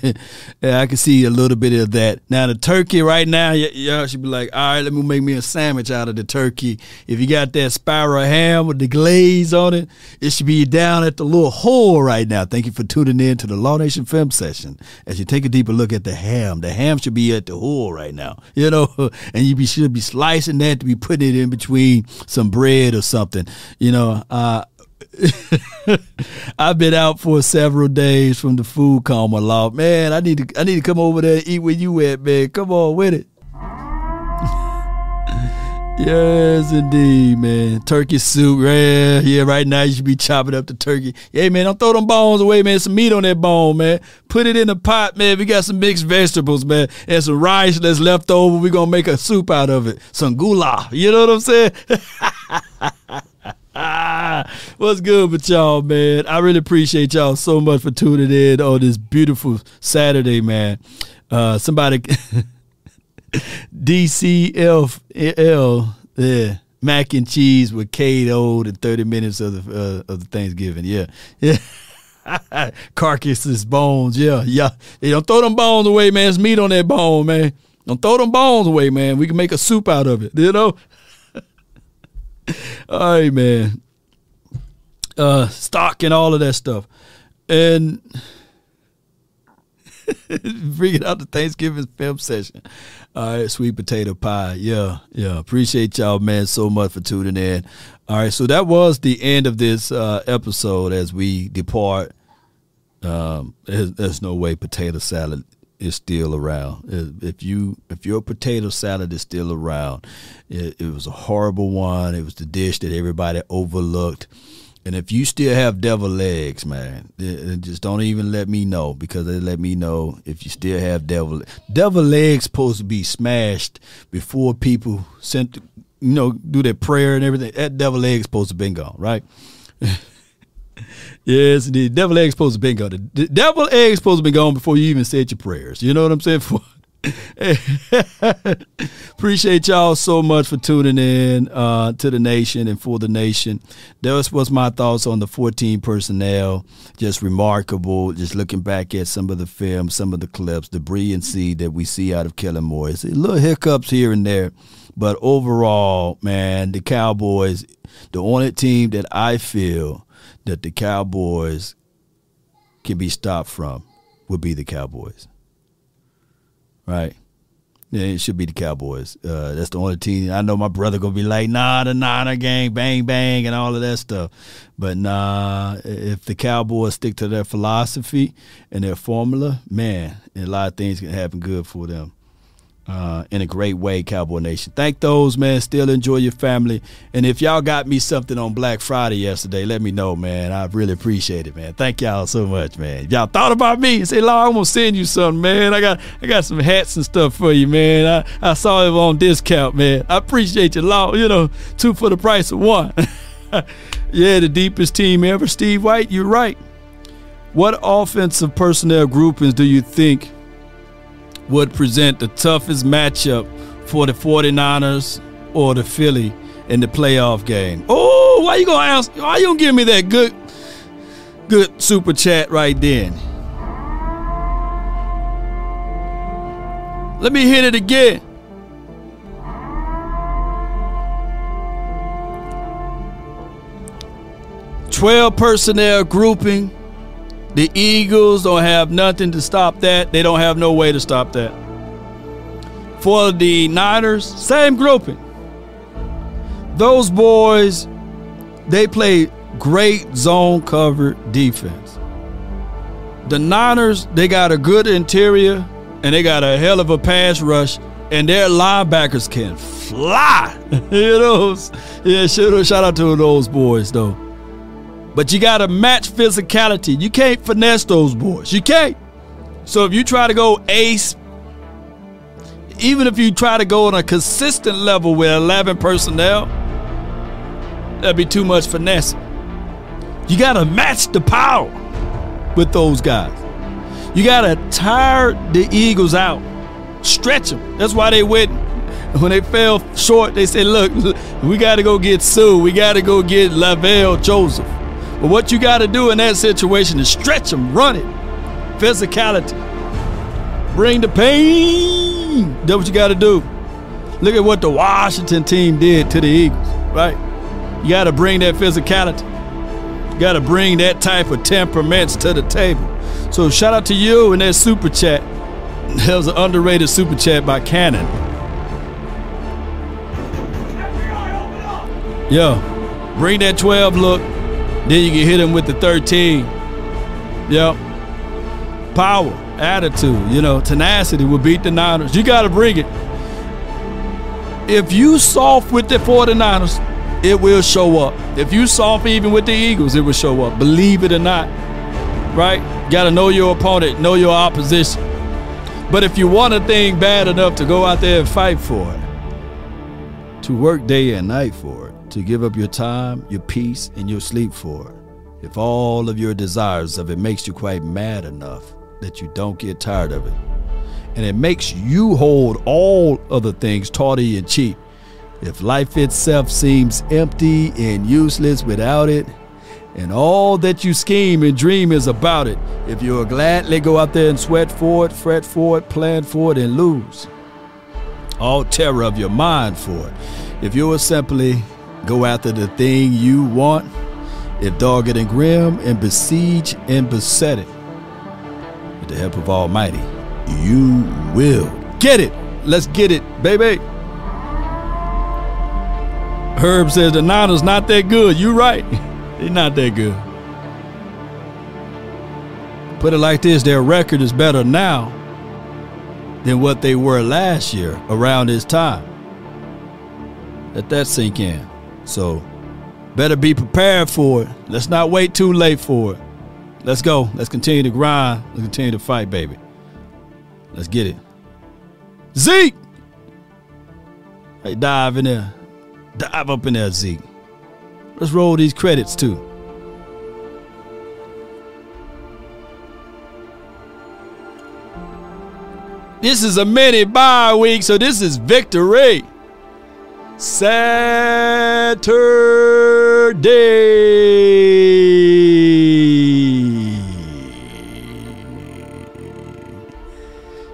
Yeah, I can see a little bit of that. Now, the turkey right now, y'all should be like, all right, let me make me a sandwich out of the turkey. If you got that spiral ham with the glaze on it, it should be down at the little hole right now. Thank you for tuning in to the Law Nation Film Session. As you take a deeper look at the ham, should be at the hole right now. You know, and you should be slicing that to be putting it in between some bread or something, you know. I've been out for several days from the food coma, Law. Man, I need to come over there and eat where you at, man. Come on with it. Yes, indeed, man. Turkey soup, yeah. Right now you should be chopping up the turkey. Hey, man, don't throw them bones away, man. Some meat on that bone, man. Put it in the pot, man. We got some mixed vegetables, man, and some rice that's left over. We're gonna make a soup out of it. Some goulash. You know what I'm saying? What's good with y'all, man? I really appreciate y'all so much for tuning in on this beautiful Saturday, man. Somebody. DCFL, yeah, mac and cheese with Kato and 30 minutes of the Thanksgiving, yeah. Carcasses, bones, yeah. Hey, don't throw them bones away, man. It's meat on that bone, man. Don't throw them bones away, man. We can make a soup out of it, you know. All right, man. Stock and all of that stuff, and bringing out the Thanksgiving film session. All right, sweet potato pie. Yeah. Appreciate y'all, man, so much for tuning in. All right, so that was the end of this episode as we depart. There's no way potato salad is still around. If your potato salad is still around, it was a horrible one. It was the dish that everybody overlooked. And if you still have devil legs, man, just don't even let me know, because they let me know if you still have devil legs supposed to be smashed before people sent, you know, do their prayer and everything. That devil leg's supposed to been gone, right? Yes, the devil leg's supposed to been gone. The devil egg supposed to be gone before you even said your prayers. You know what I'm saying? Appreciate y'all so much for tuning in to the nation and for the nation. That was my thoughts on the 14 personnel. Just remarkable. Just looking back at some of the film, some of the clips, the brilliancy that we see out of Kellen Moore. It's little hiccups here and there, but overall, man, the Cowboys, the only team that I feel that the Cowboys can be stopped from would be the Cowboys. Right. Yeah, it should be the Cowboys. That's the only team. I know my brother going to be like, nah, the Niner gang, bang, bang, and all of that stuff. But nah, if the Cowboys stick to their philosophy and their formula, man, a lot of things can happen good for them in a great way, Cowboy Nation. Thank those, man. Still enjoy your family. And if y'all got me something on Black Friday yesterday, let me know, man. I really appreciate it, man. Thank y'all so much, man. If y'all thought about me and say, Law, I'm going to send you something, man. I got some hats and stuff for you, man. I saw it on discount, man. I appreciate you, Law. You know, two for the price of one. Yeah, the deepest team ever. Steve White, you're right. What offensive personnel groupings do you think would present the toughest matchup for the 49ers or the Philly in the playoff game? Oh, why you gonna ask? Why you gonna give me that good super chat right then? Let me hit it again. Twelve personnel grouping. The Eagles don't have nothing to stop that. They don't have no way to stop that. For the Niners, same grouping. Those boys, they play great zone cover defense. The Niners, they got a good interior, and they got a hell of a pass rush, and their linebackers can fly. You know, yeah, shout out to those boys, though. But you got to match physicality. You can't finesse those boys. You can't. So if you try to go ace, even if you try to go on a consistent level with 11 personnel, that'd be too much finesse. You got to match the power with those guys. You got to tire the Eagles out. Stretch them. That's why they went When they fell short, they said, look, we got to go get Sue. We got to go get Lavelle Joseph. But what you got to do in that situation is stretch them, run it. Physicality. Bring the pain. That's what you got to do. Look at what the Washington team did to the Eagles, right? You got to bring that physicality. You got to bring that type of temperaments to the table. So shout out to you in that super chat. That was an underrated super chat by Cannon. Yeah, bring that 12 look. Then you can hit him with the 13. Yep. Power, attitude, you know, tenacity will beat the Niners. You got to bring it. If you soft with the 49ers, it will show up. If you soft even with the Eagles, it will show up. Believe it or not, right? Got to know your opponent, know your opposition. But if you want a thing bad enough to go out there and fight for it, to work day and night for it, to give up your time, your peace, and your sleep for it, if all of your desires of it makes you quite mad enough that you don't get tired of it, and it makes you hold all other things tawdry and cheap, if life itself seems empty and useless without it, and all that you scheme and dream is about it, if you'll gladly go out there and sweat for it, fret for it, plan for it, and lose all terror of your mind for it, if you'll simply go after the thing you want, if dogged and grim and besieged and beset it, with the help of Almighty, you will get it. Let's get it, baby. Herb says the Niners not that good. You right. They're not that good. Put it like this, their record is better now than what they were last year around this time. Let that sink in. So better be prepared for it. Let's not wait too late for it. Let's go. Let's continue to grind. Let's continue to fight, baby. Let's get it. Zeke! Hey, dive in there. Dive up in there, Zeke. Let's roll these credits, too. This is a mini bye week, so this is victory. Saturday.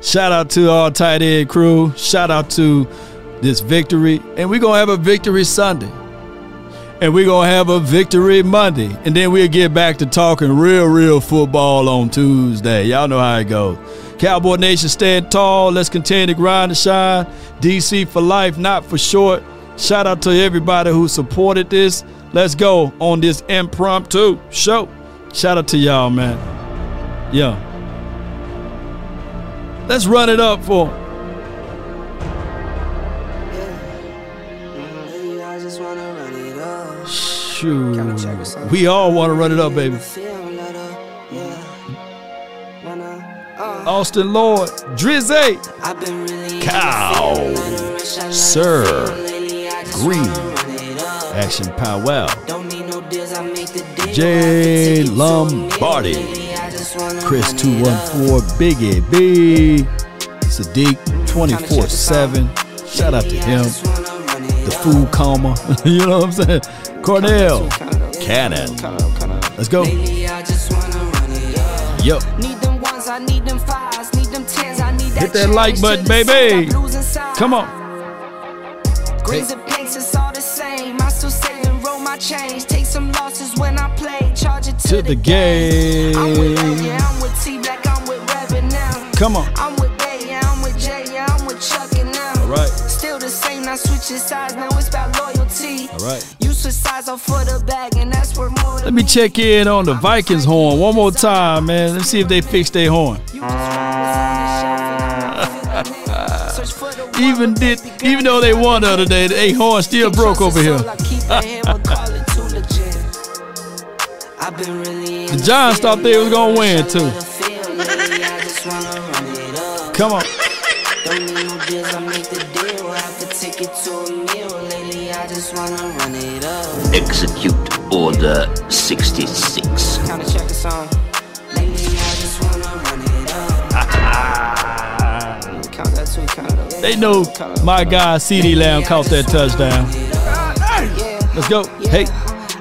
Shout out to our tight end crew. Shout out to this victory. And we're going to have a victory Sunday. And we're going to have a victory Monday. And then we'll get back to talking real football on Tuesday. Y'all know how it goes. Cowboy Nation, stand tall. Let's continue to grind and shine. DC for life, not for short. Shout out to everybody who supported this. Let's go on this impromptu show. Shout out to y'all, man. Yeah. Let's run it up for them. Shoot. We all want to run it up, baby. Austin Lord, Drizzy, Cow, Sir, Green, Action Powell, Jay Lombardi, Chris 214, Biggie B, Sadiq 24/7. Shout out to him. The food coma, you know what I'm saying? Cornell, Cannon. Let's go. Yep. Need them fives, need them tens, I need that. Hit that like button, baby. Come on. Greens and pinks, it's all the same. I still save and roll my change. Take some losses when I play. Charge it to the game. I'm with A, yeah, I'm with T Black, I'm with Reverend now. Come on. I'm with A, yeah, I'm with J, yeah, I'm with Chucky now. All right. Still the same, now switch your sides. Now it's about loyalty. All right. You switch sides off for the bag, and that's where more. Let me check in on the Vikings horn one more time, man. Let's see if they fix their horn. Even though they won the other day, their horn still broke over here. The Giants thought they was gonna win too. Come on. Execute Order 66. Kind of check this on. Lately, I just wanna run it up. Count that two, count it up. They know my guy CeeDee Lamb caught that touchdown. Let's go. Hey.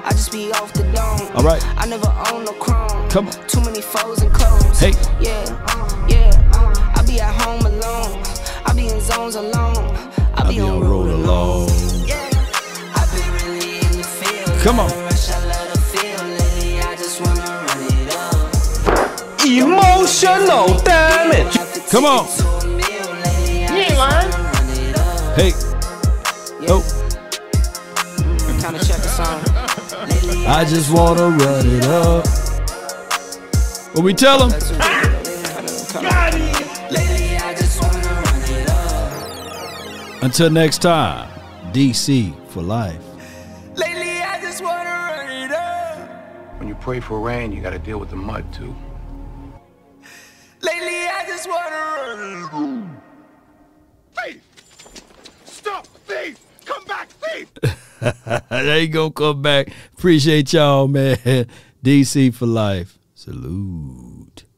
I just be off the dome. All right. I never own no chrome. Come on. Too many foes and clones. Hey. Yeah. I be at home alone. I be in zones alone. I be on road alone. Yeah. I be really in the field. Come on. Emotional damage. Come on. You ain't lying. Hey. Oh. I just wanna run it up. What we tell them? Until next time, DC for life. Lately, I just wanna run it up. When you pray for rain, you gotta deal with the mud too. Lately, I just wanna run. Thief! Stop, thief! Come back, thief! They ain't gonna come back. Appreciate y'all, man. DC for life. Salute.